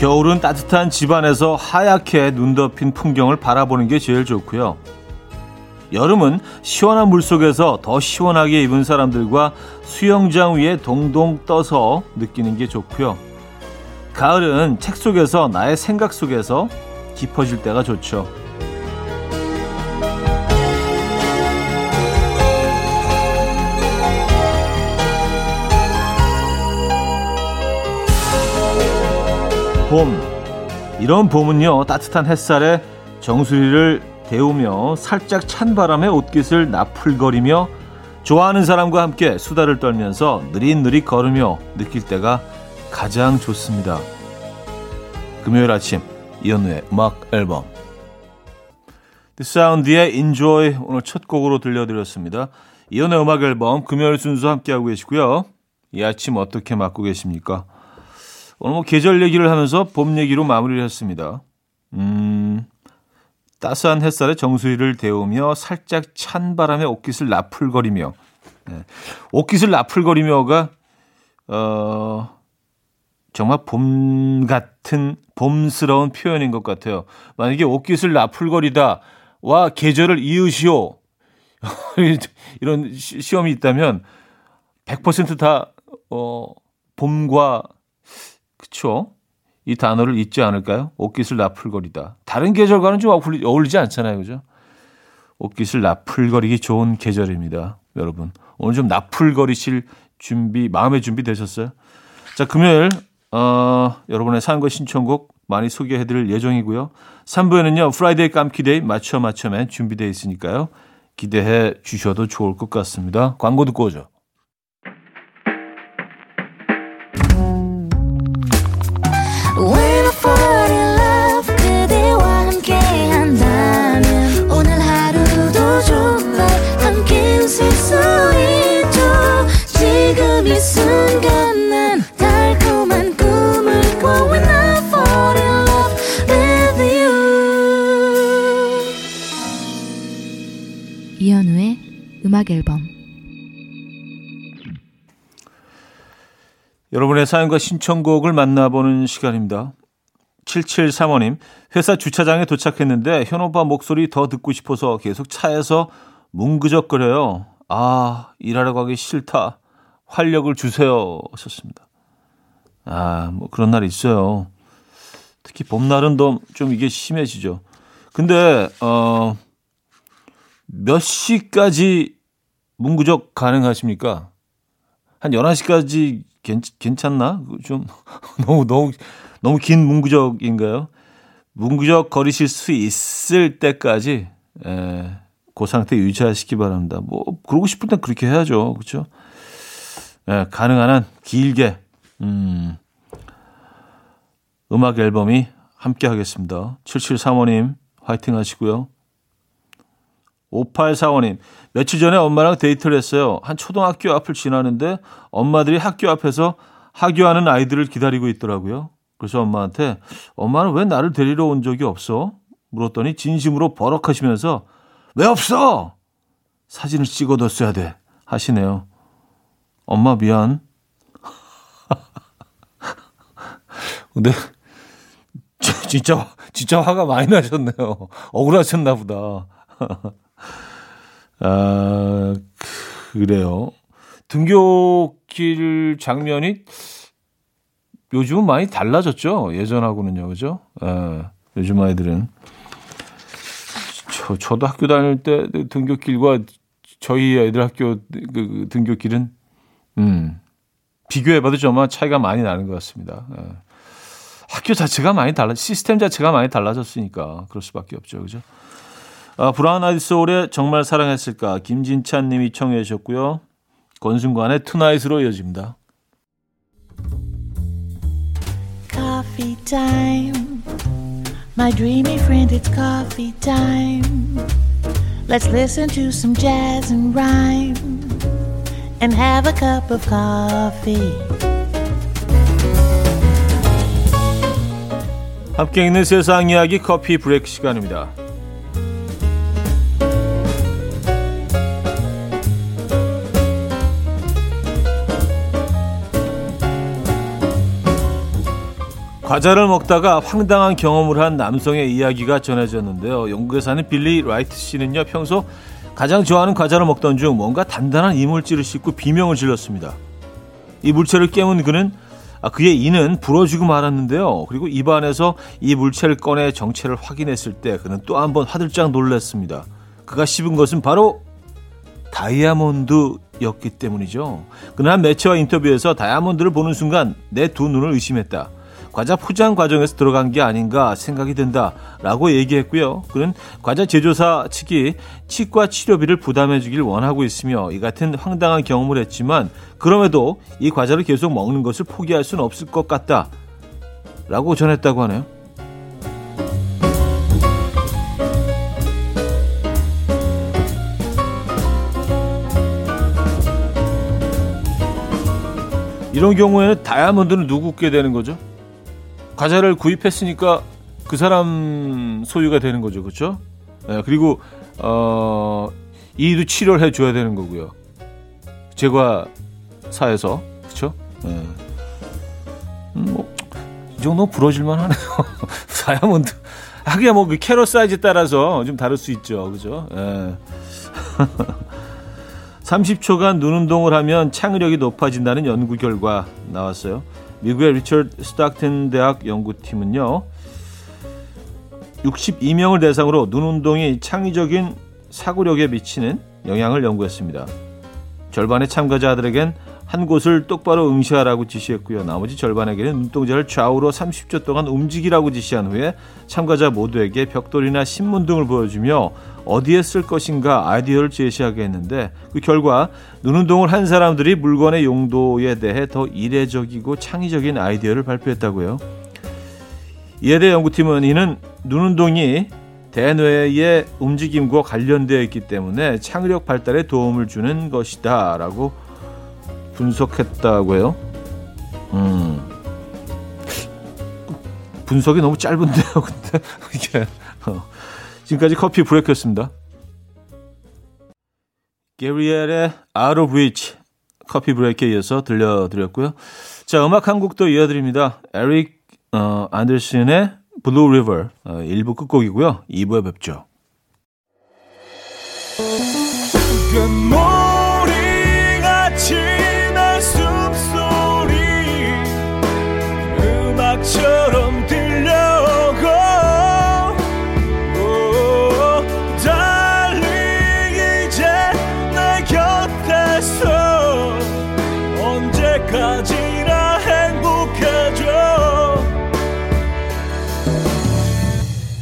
겨울은 따뜻한 집안에서 하얗게 눈 덮인 풍경을 바라보는 게 제일 좋고요. 여름은 시원한 물속에서 더 시원하게 입은 사람들과 수영장 위에 동동 떠서 느끼는 게 좋고요. 가을은 책 속에서 나의 생각 속에서 깊어질 때가 좋죠. 봄. 이런 봄은요, 따뜻한 햇살에 정수리를 데우며 살짝 찬 바람에 옷깃을 나풀거리며 좋아하는 사람과 함께 수다를 떨면서 느릿느릿 걸으며 느낄 때가 가장 좋습니다. 금요일 아침 이현우의 음악 앨범 The Sound의 Enjoy 오늘 첫 곡으로 들려드렸습니다. 이현우의 음악 앨범 금요일 순서 함께하고 계시고요. 이 아침 어떻게 맞고 계십니까? 오늘 뭐 계절 얘기를 하면서 봄 얘기로 마무리를 했습니다. 따스한 햇살에 정수리를 데우며 살짝 찬 바람에 옷깃을 나풀거리며. 네. 옷깃을 나풀거리며가 정말 봄 같은 봄스러운 표현인 것 같아요. 만약에 옷깃을 나풀거리다 와 계절을 이으시오 이런 시험이 있다면 100% 다 봄과 그쵸? 이 단어를 잊지 않을까요? 옷깃을 나풀거리다. 다른 계절과는 좀 어울리지 않잖아요. 그죠? 옷깃을 나풀거리기 좋은 계절입니다. 여러분. 오늘 좀 나풀거리실 준비, 마음의 준비 되셨어요? 자, 금요일, 여러분의 사연과 신청곡 많이 소개해드릴 예정이고요. 3부에는요, 프라이데이 깜키데이 맞춰맨 준비되어 있으니까요. 기대해 주셔도 좋을 것 같습니다. 광고 듣고 오죠. 이현우의 음악 앨범. 여러분의 사연과 신청곡을 만나보는 시간입니다. 773호님, 회사 주차장에 도착했는데 현오빠 목소리 더 듣고 싶어서 계속 차에서 뭉그적거려요. 아, 일하러 가기 싫다. 활력을 주세요. 하셨습니다. 아, 뭐 그런 날이 있어요. 특히 봄날은 좀 이게 심해지죠. 근데 몇 시까지 문구적 가능하십니까? 한 11시까지 괜찮나? 좀 너무 긴 문구적인가요? 문구적 거리실 수 있을 때까지 그 상태 유지하시기 바랍니다. 뭐 그러고 싶을 땐 그렇게 해야죠. 그렇죠? 예, 가능한 한 길게 음악 앨범이 함께 하겠습니다. 7735님 화이팅 하시고요. 5845님, 며칠 전에 엄마랑 데이트를 했어요. 한 초등학교 앞을 지나는데 엄마들이 학교 앞에서 하교하는 아이들을 기다리고 있더라고요. 그래서 엄마한테 엄마는 왜 나를 데리러 온 적이 없어? 물었더니 진심으로 버럭하시면서 왜 없어? 사진을 찍어뒀어야 돼 하시네요. 엄마 미안. 근데 진짜 화가 많이 나셨네요. 억울하셨나 보다. 아, 그래요. 등교길 장면이 요즘은 많이 달라졌죠. 예전하고는요, 그죠? 아, 요즘 아이들은 저도 학교 다닐 때 등교길과 저희 아이들 학교 그 등교길은 비교해봐도 정말 차이가 많이 나는 것 같습니다. 예. 학교 자체가 많이 시스템 자체가 많이 달라졌으니까 그럴 수밖에 없죠, 그죠? 아, 브라운 아이드 소울의 정말 사랑했을까 김진찬님이 청해 주셨고요. 권순관의 투나잇으로 이어집니다. Coffee time, my dreamy friend, it's coffee time. Let's listen to some jazz and rhyme. And have a cup of coffee. 함께 있는 세상 이야기 커피 브레이크 시간입니다. 과자를 먹다가 황당한 경험을 한 남성의 이야기가 전해졌는데요. 영국에 사는 빌리 라이트 씨는요, 평소 가장 좋아하는 과자를 먹던 중 뭔가 단단한 이물질을 씹고 비명을 질렀습니다. 이 물체를 깨문 그는 그의 이는 부러지고 말았는데요. 그리고 입안에서 이 물체를 꺼내 정체를 확인했을 때 그는 또 한 번 화들짝 놀랐습니다. 그가 씹은 것은 바로 다이아몬드였기 때문이죠. 그는 한 매체와 인터뷰에서 다이아몬드를 보는 순간 내 두 눈을 의심했다. 과자 포장 과정에서 들어간 게 아닌가 생각이 든다라고 얘기했고요. 그는 과자 제조사 측이 치과 치료비를 부담해 주길 원하고 있으며 이 같은 황당한 경험을 했지만 그럼에도 이 과자를 계속 먹는 것을 포기할 수는 없을 것 같다라고 전했다고 하네요. 이런 경우에는 다이아몬드는 누구께 되는 거죠? 과자를 구입했으니까 그 사람 소유가 되는 거죠, 그렇죠? 네, 그리고 이도 치료를 해줘야 되는 거고요. 제과사에서, 그렇죠? 네. 뭐 이 정도 부러질만 하네요. 다이아몬드. 하기야 뭐 그 캐럿 사이즈 따라서 좀 다를 수 있죠, 그렇죠? 네. 30초간 눈 운동을 하면 창의력이 높아진다는 연구 결과 나왔어요. 미국의 리처드 스탁튼 대학 연구팀은요, 62명을 대상으로 눈 운동이 창의적인 사고력에 미치는 영향을 연구했습니다. 절반의 참가자들에겐 한 곳을 똑바로 응시하라고 지시했고요. 나머지 절반에게는 눈동자를 좌우로 30초 동안 움직이라고 지시한 후에 참가자 모두에게 벽돌이나 신문 등을 보여주며 어디에 쓸 것인가 아이디어를 제시하게 했는데 그 결과 눈 운동을 한 사람들이 물건의 용도에 대해 더 이례적이고 창의적인 아이디어를 발표했다고요. 이에 대해 연구팀은 이는 눈 운동이 대뇌의 움직임과 관련되어 있기 때문에 창의력 발달에 도움을 주는 것이다 라고 분석했다고 해요. 분석이 너무 짧은데요, 근데 이게 지금까지 커피 브레이크였습니다. 게리엘의 Out of Reach 커피 브레이크에 이어서 들려드렸고요. 자, 음악 한 곡도 이어드립니다. 에릭 안더슨의 Blue River 1부 끝곡이고요. 2부에 뵙죠. 처럼 들려오고 달리 이제 내 곁에서 언제까지나 행복해져.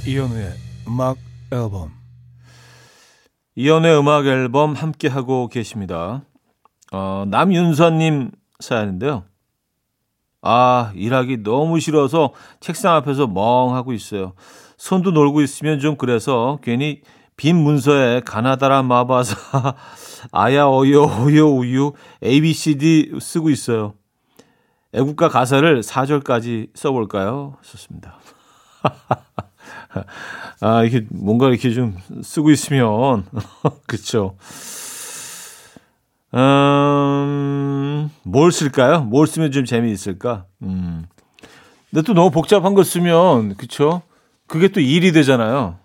이현우의 음악 앨범. 이현우의 음악 앨범 함께하고 계십니다. 남윤서님 사연인데요. 일하기 너무 싫어서 책상 앞에서 멍하고 있어요. 손도 놀고 있으면 좀 그래서 괜히 빈 문서에 가나다라 마바사 아야 어여 어여 우유 ABCD 쓰고 있어요. 애국가 가사를 4절까지 써볼까요? 썼습니다. 이게 뭔가 이렇게 좀 쓰고 있으면 그렇죠. 뭘 쓸까요? 뭘 쓰면 좀 재미있을까? 근데 또 너무 복잡한 거 쓰면, 그쵸? 그게 또 일이 되잖아요.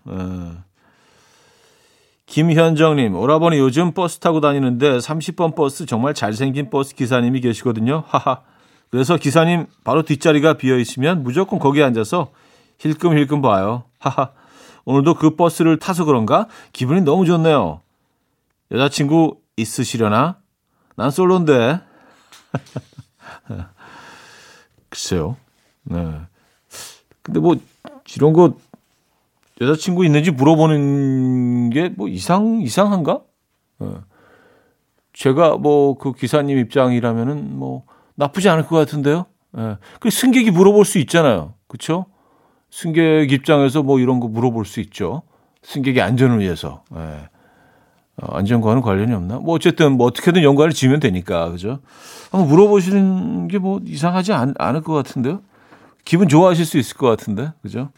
김현정님, 오라버니 요즘 버스 타고 다니는데 30번 버스 정말 잘생긴 버스 기사님이 계시거든요. 하하. 그래서 기사님 바로 뒷자리가 비어있으면 무조건 거기에 앉아서 힐끔힐끔 봐요. 하하. 오늘도 그 버스를 타서 그런가? 기분이 너무 좋네요. 여자친구 있으시려나? 난 솔로인데. 글쎄요. 네. 근데 뭐 이런 거 여자친구 있는지 물어보는 게 뭐 이상한가? 네. 제가 뭐 그 기사님 입장이라면은 뭐 나쁘지 않을 것 같은데요. 네. 그 승객이 물어볼 수 있잖아요. 그렇죠? 승객 입장에서 뭐 이런 거 물어볼 수 있죠. 승객의 안전을 위해서. 네. 안전과는 관련이 없나? 뭐 어쨌든 뭐 어떻게든 연관을 지으면 되니까, 그죠? 한번 물어보시는 게 뭐 이상하지 않을 것 같은데요? 기분 좋아하실 수 있을 것 같은데, 그죠?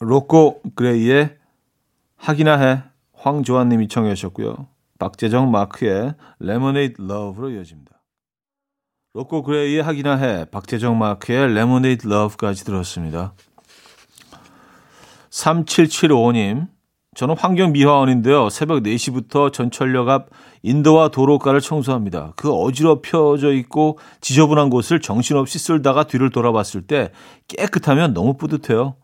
로꼬 그레이의 하기나 해, 황조한님이 청해 주셨고요. 박재정 마크의 레모네이드 러브로 이어집니다. 로꼬 그레이의 하기나 해, 박재정 마크의 레모네이드 러브까지 들었습니다. 3775님, 저는 환경미화원인데요. 새벽 4시부터 전철역 앞 인도와 도로가를 청소합니다. 그 어지럽혀져 있고 지저분한 곳을 정신없이 쓸다가 뒤를 돌아봤을 때 깨끗하면 너무 뿌듯해요.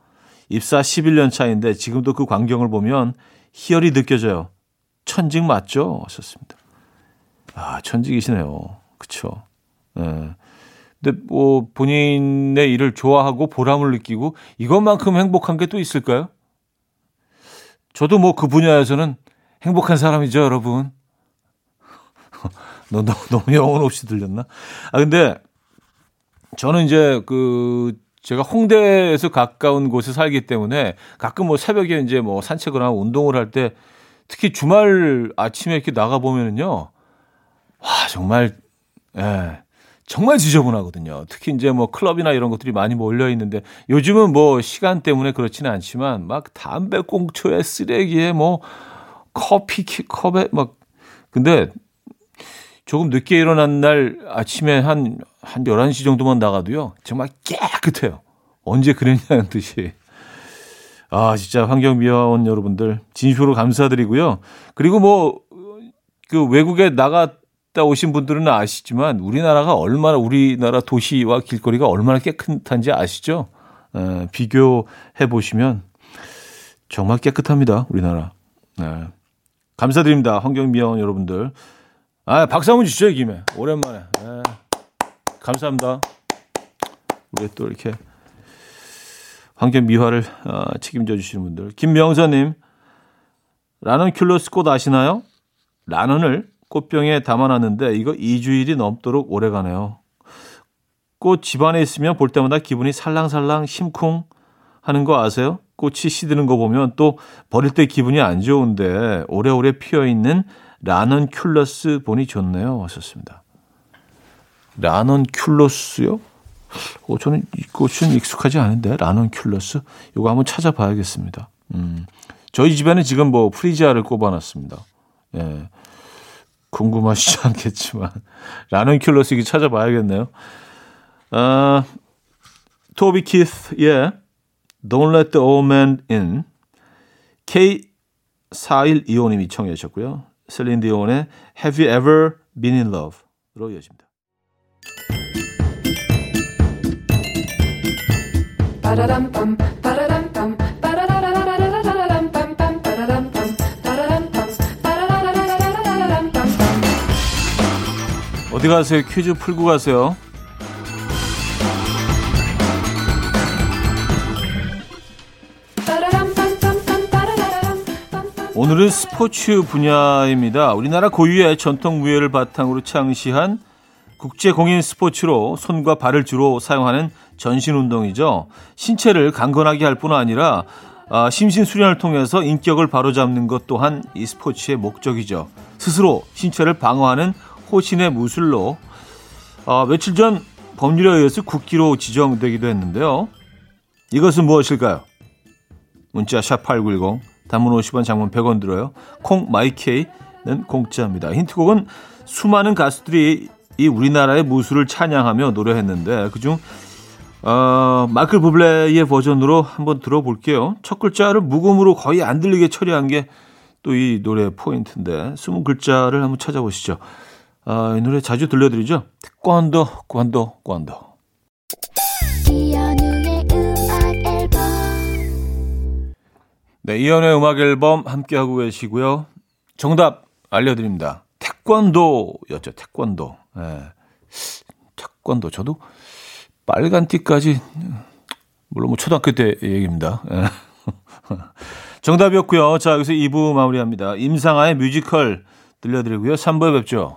입사 11년 차인데 지금도 그 광경을 보면 희열이 느껴져요. 천직 맞죠? 하셨습니다. 아, 천직이시네요. 그렇죠. 네. 근데 뭐 본인의 일을 좋아하고 보람을 느끼고 이것만큼 행복한 게 또 있을까요? 저도 뭐 그 분야에서는 행복한 사람이죠, 여러분. 너무 영혼 없이 들렸나? 아, 근데 저는 이제 제가 홍대에서 가까운 곳에 살기 때문에 가끔 뭐 새벽에 이제 뭐 산책을 하고 운동을 할 때 특히 주말 아침에 이렇게 나가보면은요. 와, 정말, 예. 정말 지저분하거든요. 특히 이제 뭐 클럽이나 이런 것들이 많이 몰려 있는데 요즘은 뭐 시간 때문에 그렇지는 않지만 막 담배 꽁초에 쓰레기에 뭐 커피 컵에 막 근데 조금 늦게 일어난 날 아침에 한 11시 정도만 나가도요. 정말 깨끗해요. 언제 그랬냐는 듯이. 아, 진짜 환경미화원 여러분들 진심으로 감사드리고요. 그리고 뭐 그 외국에 나갔다 오신 분들은 아시지만 우리나라 도시와 길거리가 얼마나 깨끗한지 아시죠? 비교해 보시면 정말 깨끗합니다. 우리나라. 네. 감사드립니다. 환경미화원 여러분들. 아, 박수 한번 주시죠, 이 김에. 오랜만에. 네. 감사합니다. 우리 또 이렇게 환경미화를 책임져 주시는 분들. 김명선님, 라넌큘러스 꽃 아시나요? 라넌을 꽃병에 담아놨는데 이거 2주일이 넘도록 오래가네요. 꽃 집안에 있으면 볼 때마다 기분이 살랑살랑 심쿵 하는 거 아세요? 꽃이 시드는 거 보면 또 버릴 때 기분이 안 좋은데 오래오래 피어있는 라넌큘러스 보니 좋네요. 왔었습니다. 라넌큘러스요? 저는 이 꽃은 익숙하지 않은데 라넌큘러스? 이거 한번 찾아봐야겠습니다. 저희 집에는 지금 뭐 프리지아를 꼽아놨습니다. 예, 궁금하시지 않겠지만 라넌큘러스 이거 찾아봐야겠네요. 토비 키스의 Don't Let The Old Man In, K4125님이 청해 주셨고요. 셀린 디온의 Have You Ever Been In Love로 이어집니다. 어디 가세요? 퀴즈 풀고 가세요. 오늘은 스포츠 분야입니다. 우리나라 고유의 전통 무예를 바탕으로 창시한 국제공인 스포츠로 손과 발을 주로 사용하는 전신운동이죠. 신체를 강건하게 할 뿐 아니라 심신수련을 통해서 인격을 바로잡는 것 또한 이 스포츠의 목적이죠. 스스로 신체를 방어하는 호신의 무술로 며칠 전 법률에 의해서 국기로 지정되기도 했는데요. 이것은 무엇일까요? 문자 #8910 단문 50원, 장문 100원 들어요. 콩 마이케이는 공짜입니다. 힌트곡은 수많은 가수들이 이 우리나라의 무술을 찬양하며 노래했는데 그중 마이클 부블레의 버전으로 한번 들어볼게요. 첫 글자를 무음으로 거의 안 들리게 처리한 게 또 이 노래의 포인트인데 20글자를 한번 찾아보시죠. 이 노래 자주 들려드리죠. 태권도, 권도, 권도. 네, 이현우의 음악 앨범 함께하고 계시고요. 정답 알려드립니다. 태권도였죠. 태권도. 네. 태권도. 저도 빨간 띠까지 물론 뭐 초등학교 때 얘기입니다. 네. 정답이었고요. 자, 여기서 2부 마무리합니다. 임상아의 뮤지컬 들려드리고요. 3부에 뵙죠.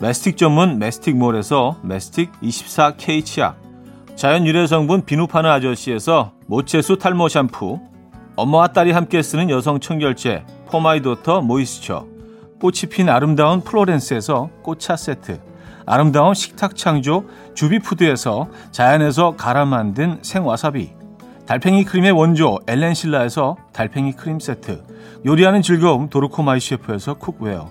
메스틱 전문 메스틱몰에서 메스틱 24K 치약, 자연 유래 성분 비누 파는 아저씨에서 모체수 탈모 샴푸, 엄마와 딸이 함께 쓰는 여성 청결제 포 마이 도터 모이스처, 꽃이 핀 아름다운 플로렌스에서 꽃차 세트, 아름다운 식탁 창조 주비푸드에서 자연에서 갈아 만든 생와사비, 달팽이 크림의 원조 엘렌실라에서 달팽이 크림 세트, 요리하는 즐거움 도르코 마이 셰프에서 쿡웨어,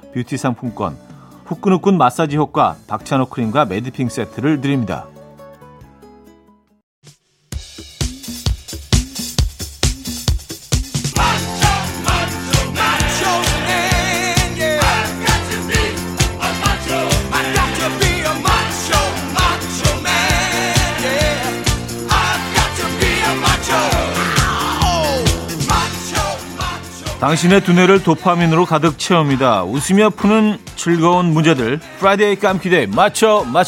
뷰티 상품권, 후끈후끈 마사지 효과 박찬호 크림과 메디핑 세트를 드립니다. 당신의 두뇌를 도파민으로 가득 채웁니다. 웃으며 푸는 즐거운 문제들 프라이데이 깜키데이 마초맨.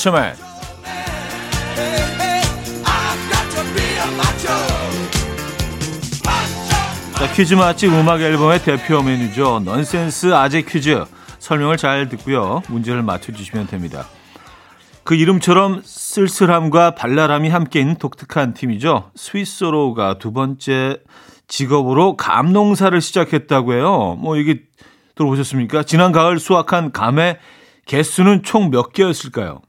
자, 퀴즈 맛집 음악 앨범의 대표 메뉴죠. 넌센스 아재 퀴즈. 설명을 잘 듣고요, 문제를 맞춰주시면 됩니다. 그 이름처럼 쓸쓸함과 발랄함이 함께 있는 독특한 팀이죠. 스위스로가 두 번째 직업으로 감농사를 시작했다고 해요. 뭐 이게 들어보셨습니까? 지난 가을 수확한 감의 개수는 총 몇 개였을까요?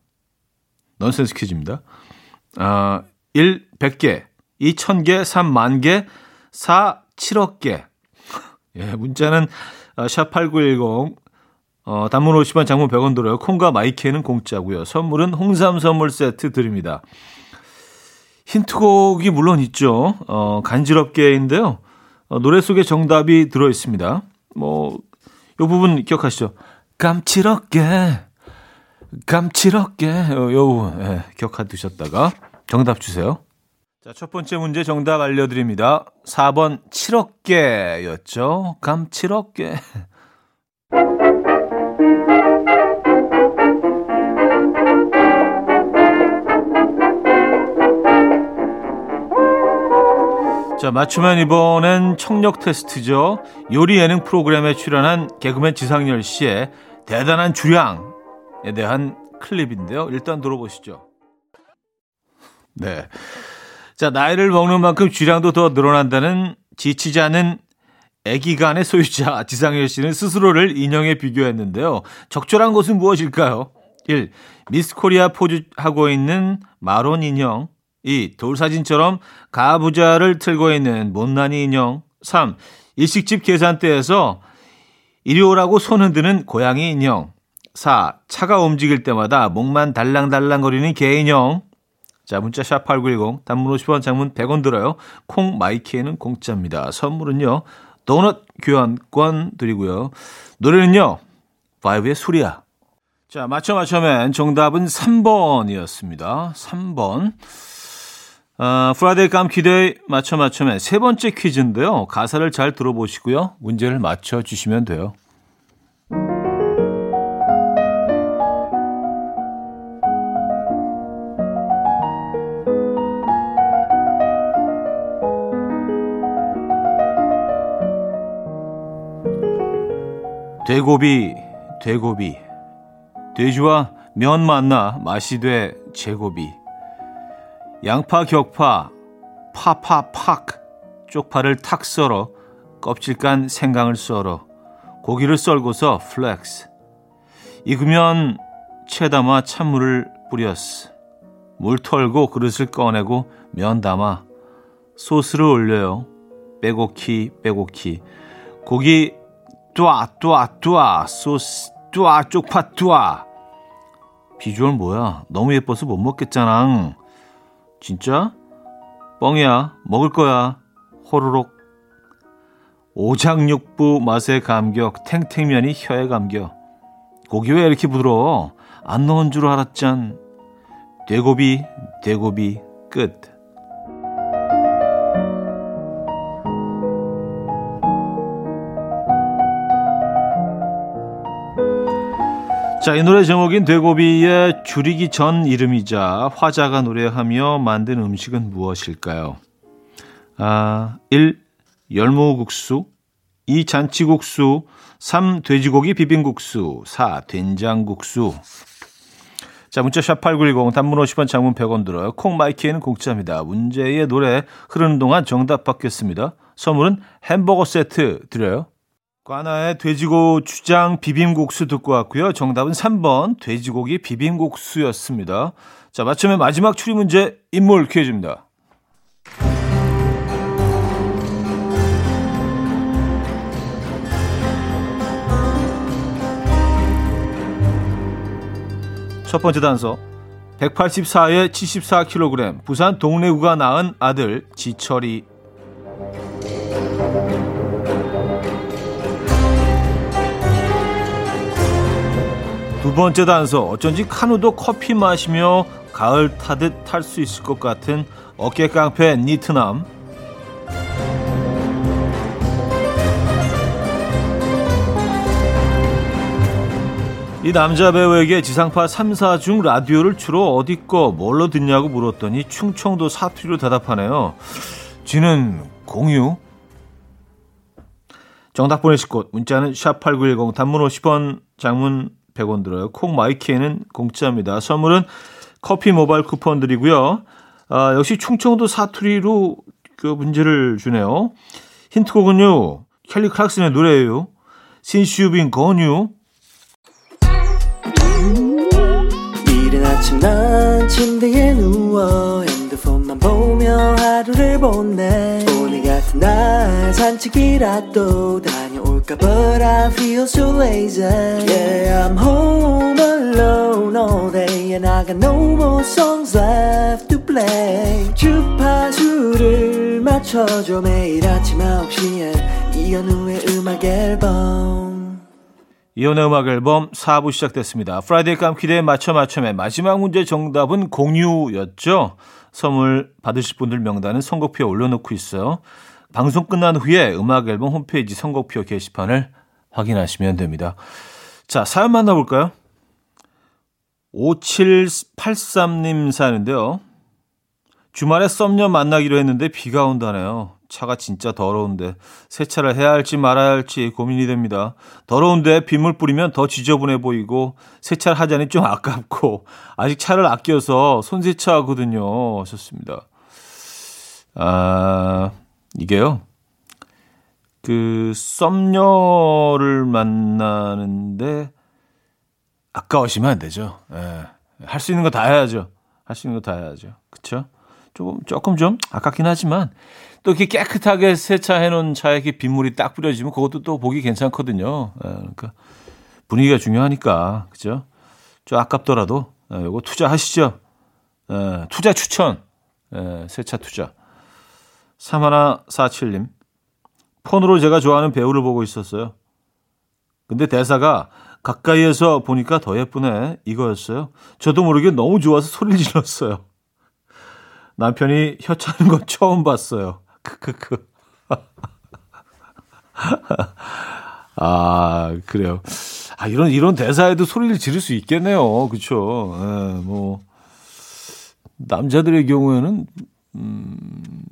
넌센스 퀴즈입니다. 1. 100개, 2. 1000개, 3. 10,000개, 4. 7억 개. 예, 문자는 #8910 단문 50원, 장문 100원 들어요. 콩과 마이케는 공짜고요. 선물은 홍삼 선물 세트 드립니다. 힌트곡이 물론 있죠. 간지럽게인데요. 노래 속에 정답이 들어 있습니다. 뭐, 요 부분 기억하시죠? 감치럽게. 요 부분, 예, 기억하셨다가 정답 주세요. 자, 첫 번째 문제 정답 알려드립니다. 4번, 치럽게였죠. 감치럽게. 자, 맞추면 이번엔 청력 테스트죠. 요리 예능 프로그램에 출연한 개그맨 지상렬 씨의 대단한 주량에 대한 클립인데요. 일단 들어보시죠. 네. 자, 나이를 먹는 만큼 주량도 더 늘어난다는 지치지 않은 애기간의 소유자 지상렬 씨는 스스로를 인형에 비교했는데요. 적절한 것은 무엇일까요? 1. 미스 코리아 포즈하고 있는 마론 인형. 2. 돌사진처럼 가부좌를 틀고 있는 못난이 인형. 3. 일식집 계산대에서 이리 오라고 손 흔드는 고양이 인형. 4. 차가 움직일 때마다 목만 달랑달랑거리는 개 인형. 자, 문자 샵8910, 단문 50원, 장문 100원 들어요. 콩 마이키에는 공짜입니다. 선물은요, 도넛 교환권 드리고요. 노래는요, 바이브의 수리야. 자, 맞춰맨 정답은 3번이었습니다. 3번. 프라이데이 깜키데이 맞춰맨 세 번째 퀴즈인데요. 가사를 잘 들어보시고요, 문제를 맞춰주시면 돼요. 돼고비 돼지와 면 만나 맛이 돼 제고비. 양파, 격파, 팍, 쪽파를 탁 썰어 껍질 깐 생강을 썰어 고기를 썰고서 플렉스. 익으면 체 담아 찬물을 뿌렸어. 물 털고 그릇을 꺼내고 면 담아 소스를 올려요. 빼곡히 빼곡히 고기 뚜아 소스 뚜아 쪽파 뚜아. 비주얼 뭐야? 너무 예뻐서 못 먹겠잖아. 진짜? 뻥이야. 먹을 거야. 호로록. 오장육부 맛의 감격. 탱탱면이 혀의 감격. 고기 왜 이렇게 부드러워? 안 넣은 줄 알았잖. 대고비 끝. 자, 이 노래 제목인 돼고비의 줄이기 전 이름이자 화자가 노래하며 만든 음식은 무엇일까요? 1. 열무국수 2. 잔치국수 3. 돼지고기 비빔국수 4. 된장국수. 자, 문자 샵 8910 단문 50원 장문 100원 들어요. 콩마이키에는 공짜입니다. 문제의 노래 흐르는 동안 정답 받겠습니다. 선물은 햄버거 세트 드려요. 과나의 돼지고추장 비빔국수 듣고 왔고요. 정답은 3번 돼지고기 비빔국수였습니다. 자, 마침내 마지막 추리 문제 인물 퀴즈입니다. 첫 번째 단서 184에 74kg 부산 동래구가 낳은 아들 지철이. 두 번째 단서 어쩐지 카누도 커피 마시며 가을 타듯 탈 수 있을 것 같은 어깨 깡패 니트남. 이 남자 배우에게 지상파 3사 중 라디오를 주로 어디 거 뭘로 듣냐고 물었더니 충청도 사투리로 대답하네요. 지는 공유. 정답 보내실 곳 문자는 샵8910 단문 50원 장문 100원 들어요. 콩 마이키에는 공짜입니다. 선물은 커피 모바일 쿠폰 드리고요. 역시 충청도 사투리로 그 문제를 주네요. 힌트곡은요. 켈리 클락슨의 노래예요. Since You've Been Gone. 이른 아침 난 침대에 누워 핸드폰만 보며 하루를 보내. 오늘 같은 날 산책이라도 다녀올까. But I feel so lazy. Yeah, I'm home alone all day and I got no more songs left to play. 주파수를 맞춰줘. 매일 아침 9시에 이현우의 음악 앨범. 이혼의 음악 앨범 4부 시작됐습니다. 프라이데이 깜키대에 맞춰 마지막 문제 정답은 공유였죠. 선물 받으실 분들 명단은 선곡표에 올려놓고 있어요. 방송 끝난 후에 음악 앨범 홈페이지 선곡표 게시판을 확인하시면 됩니다. 자, 사연 만나볼까요? 5783님 사연인데요. 주말에 썸녀 만나기로 했는데 비가 온다네요. 차가 진짜 더러운데 세차를 해야 할지 말아야 할지 고민이 됩니다. 더러운데 빗물 뿌리면 더 지저분해 보이고 세차를 하자니 좀 아깝고 아직 차를 아껴서 손세차하거든요. 좋습니다. 이게요. 그 썸녀를 만나는데 아까우시면 안 되죠. 할 수 있는 거 다 해야죠. 그렇죠? 조금 좀 아깝긴 하지만 또 이렇게 깨끗하게 세차해놓은 차에 이렇게 빗물이 딱 뿌려지면 그것도 또 보기 괜찮거든요. 그러니까 분위기가 중요하니까 그죠? 좀 아깝더라도 이거 투자하시죠. 투자 추천. 세차 투자. 3147님 폰으로 제가 좋아하는 배우를 보고 있었어요. 근데 대사가 가까이에서 보니까 더 예쁘네 이거였어요. 저도 모르게 너무 좋아서 소리를 질렀어요. 남편이 혀 차는 거 처음 봤어요. 크크크. 그래요. 이런 대사에도 소리를 지를 수 있겠네요. 그렇죠. 뭐 남자들의 경우에는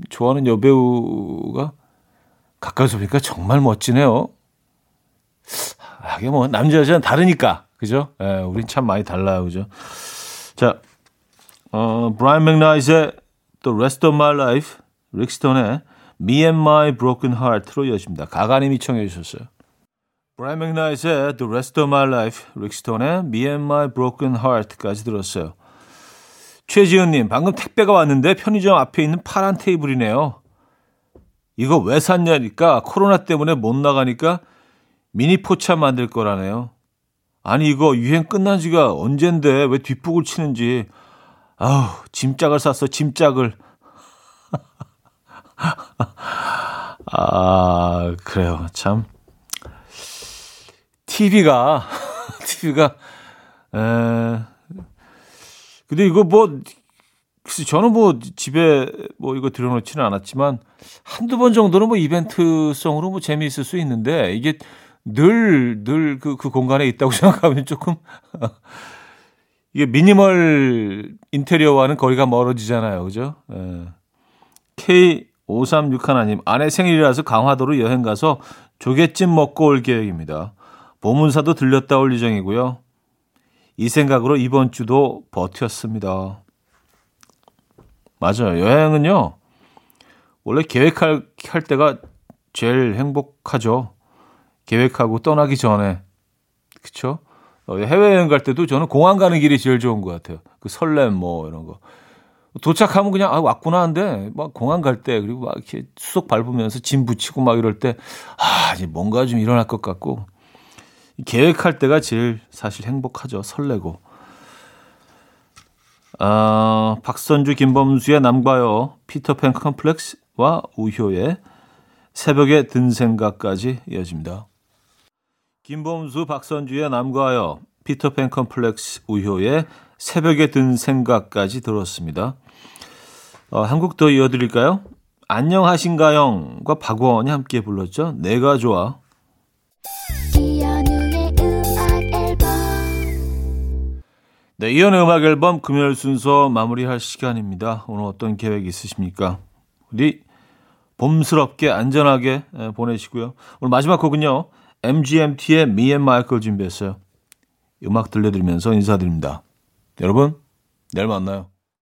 좋아하는 여배우가 가까이서 보니까 정말 멋지네요. 이게 뭐 남자 여자는 다르니까. 그죠? 우린 참 많이 달라요. 그죠? 자, 브라이언 맥나잇의 The Rest of My Life, 릭스턴의 Me and My Broken Heart로 이어집니다. 가가님이 청해 주셨어요. 브라이언 맥나잇의 The Rest of My Life, 릭스톤의 Me and My Broken Heart까지 들었어요. 최지은님, 방금 택배가 왔는데 편의점 앞에 있는 파란 테이블이네요. 이거 왜 샀냐니까 코로나 때문에 못 나가니까 미니 포차 만들 거라네요. 아니 이거 유행 끝난 지가 언젠데 왜 뒷북을 치는지. 아우, 짐짝을 샀어, 짐짝을. 아, 그래요. 참. TV가 근데 이거 뭐 글쎄 저는 뭐 집에 뭐 이거 들여놓지는 않았지만 한두 번 정도는 뭐 이벤트성으로 뭐 재미있을 수 있는데 이게 늘 그 공간에 있다고 생각하면 조금 이게 미니멀 인테리어와는 거리가 멀어지잖아요. 그죠? K536 하나님, 아내 생일이라서 강화도로 여행 가서 조개찜 먹고 올 계획입니다. 보문사도 들렸다 올 예정이고요. 이 생각으로 이번 주도 버텼습니다. 맞아요. 여행은요. 원래 계획할 때가 제일 행복하죠. 계획하고 떠나기 전에. 그렇죠? 해외여행 갈 때도 저는 공항 가는 길이 제일 좋은 것 같아요. 그 설렘 뭐 이런 거. 도착하면 그냥 아 왔구나 하는데 막 공항 갈 때 그리고 막 이렇게 수속 밟으면서 짐 붙이고 막 이럴 때 아, 이제 뭔가 좀 일어날 것 같고. 계획할 때가 제일 사실 행복하죠. 설레고. 박선주 김범수의 남과여, 피터팬 컴플렉스와 우효의 새벽에 든 생각까지 이어집니다. 김범수, 박선주의 남과여, 피터팬 컴플렉스, 우효의 새벽에 든 생각까지 들었습니다. 한국 더 이어드릴까요? 안녕하신가영과 박원이 함께 불렀죠. 내가 좋아. 네, 이현의 음악 앨범 금요일 순서 마무리할 시간입니다. 오늘 어떤 계획 있으십니까? 우리 봄스럽게 안전하게 보내시고요. 오늘 마지막 곡은요. MGMT의 미앤마이클 준비했어요. 음악 들려드리면서 인사드립니다. 여러분, 내일 만나요.